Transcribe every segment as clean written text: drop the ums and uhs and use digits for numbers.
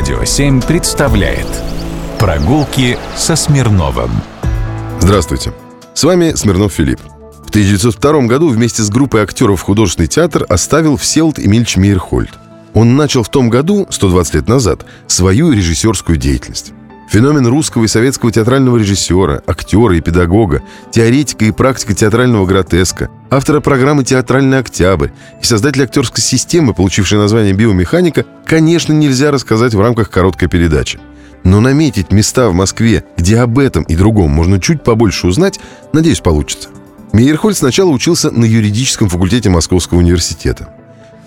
Радио 7 представляет «Прогулки со Смирновым». Здравствуйте, с вами Смирнов Филипп. В 1902 году вместе с группой актеров художественный театр оставил Всеволод Эмильевич Мейерхольд. Он начал в том году, 120 лет назад, свою режиссерскую деятельность. Феномен русского и советского театрального режиссера, актера и педагога, теоретика и практика театрального гротеска, автора программы «Театральный октябрь» и создателя актерской системы, получившей название «Биомеханика», конечно, нельзя рассказать в рамках короткой передачи. Но наметить места в Москве, где об этом и другом можно чуть побольше узнать, надеюсь, получится. Мейерхольд сначала учился на юридическом факультете Московского университета.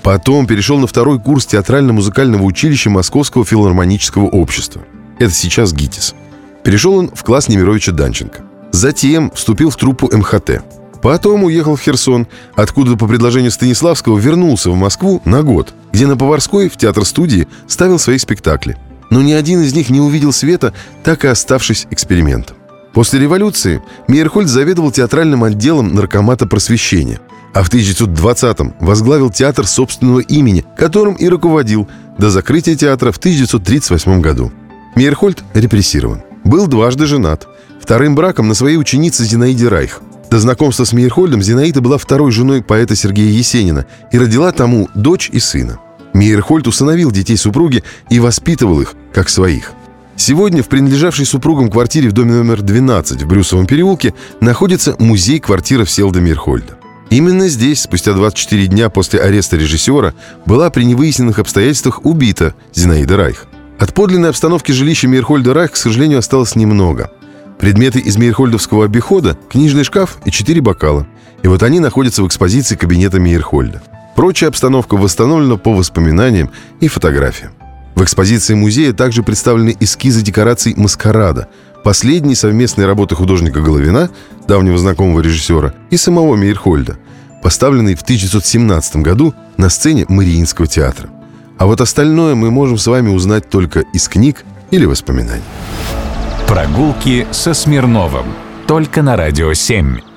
Потом перешел на второй курс театрально-музыкального училища Московского филармонического общества. Это сейчас ГИТИС. Перешел он в класс Немировича-Данченко. Затем вступил в труппу МХТ. Потом уехал в Херсон, откуда по предложению Станиславского вернулся в Москву на год, где на Поварской в театр-студии ставил свои спектакли. Но ни один из них не увидел света, так и оставшись экспериментом. После революции Мейерхольд заведовал театральным отделом наркомата просвещения, а в 1920-м возглавил театр собственного имени, которым и руководил до закрытия театра в 1938 году. Мейерхольд репрессирован. Был дважды женат. Вторым браком на своей ученице Зинаиде Райх. До знакомства с Мейерхольдом Зинаида была второй женой поэта Сергея Есенина и родила тому дочь и сына. Мейерхольд усыновил детей супруги и воспитывал их как своих. Сегодня в принадлежавшей супругам квартире в доме номер 12 в Брюсовом переулке находится музей-квартира Всеволода Мейерхольда. Именно здесь, спустя 24 дня после ареста режиссера, была при невыясненных обстоятельствах убита Зинаида Райх. От подлинной обстановки жилища Мейерхольда Райх, к сожалению, осталось немного. Предметы из мейерхольдовского обихода – книжный шкаф и 4 бокала. И вот они находятся в экспозиции кабинета Мейерхольда. Прочая обстановка восстановлена по воспоминаниям и фотографиям. В экспозиции музея также представлены эскизы декораций «Маскарада», последней совместной работы художника Головина, давнего знакомого режиссера, и самого Мейерхольда, поставленной в 1917 году на сцене Мариинского театра. А вот остальное мы можем с вами узнать только из книг или воспоминаний. Прогулки со Смирновым. Только на Радио 7.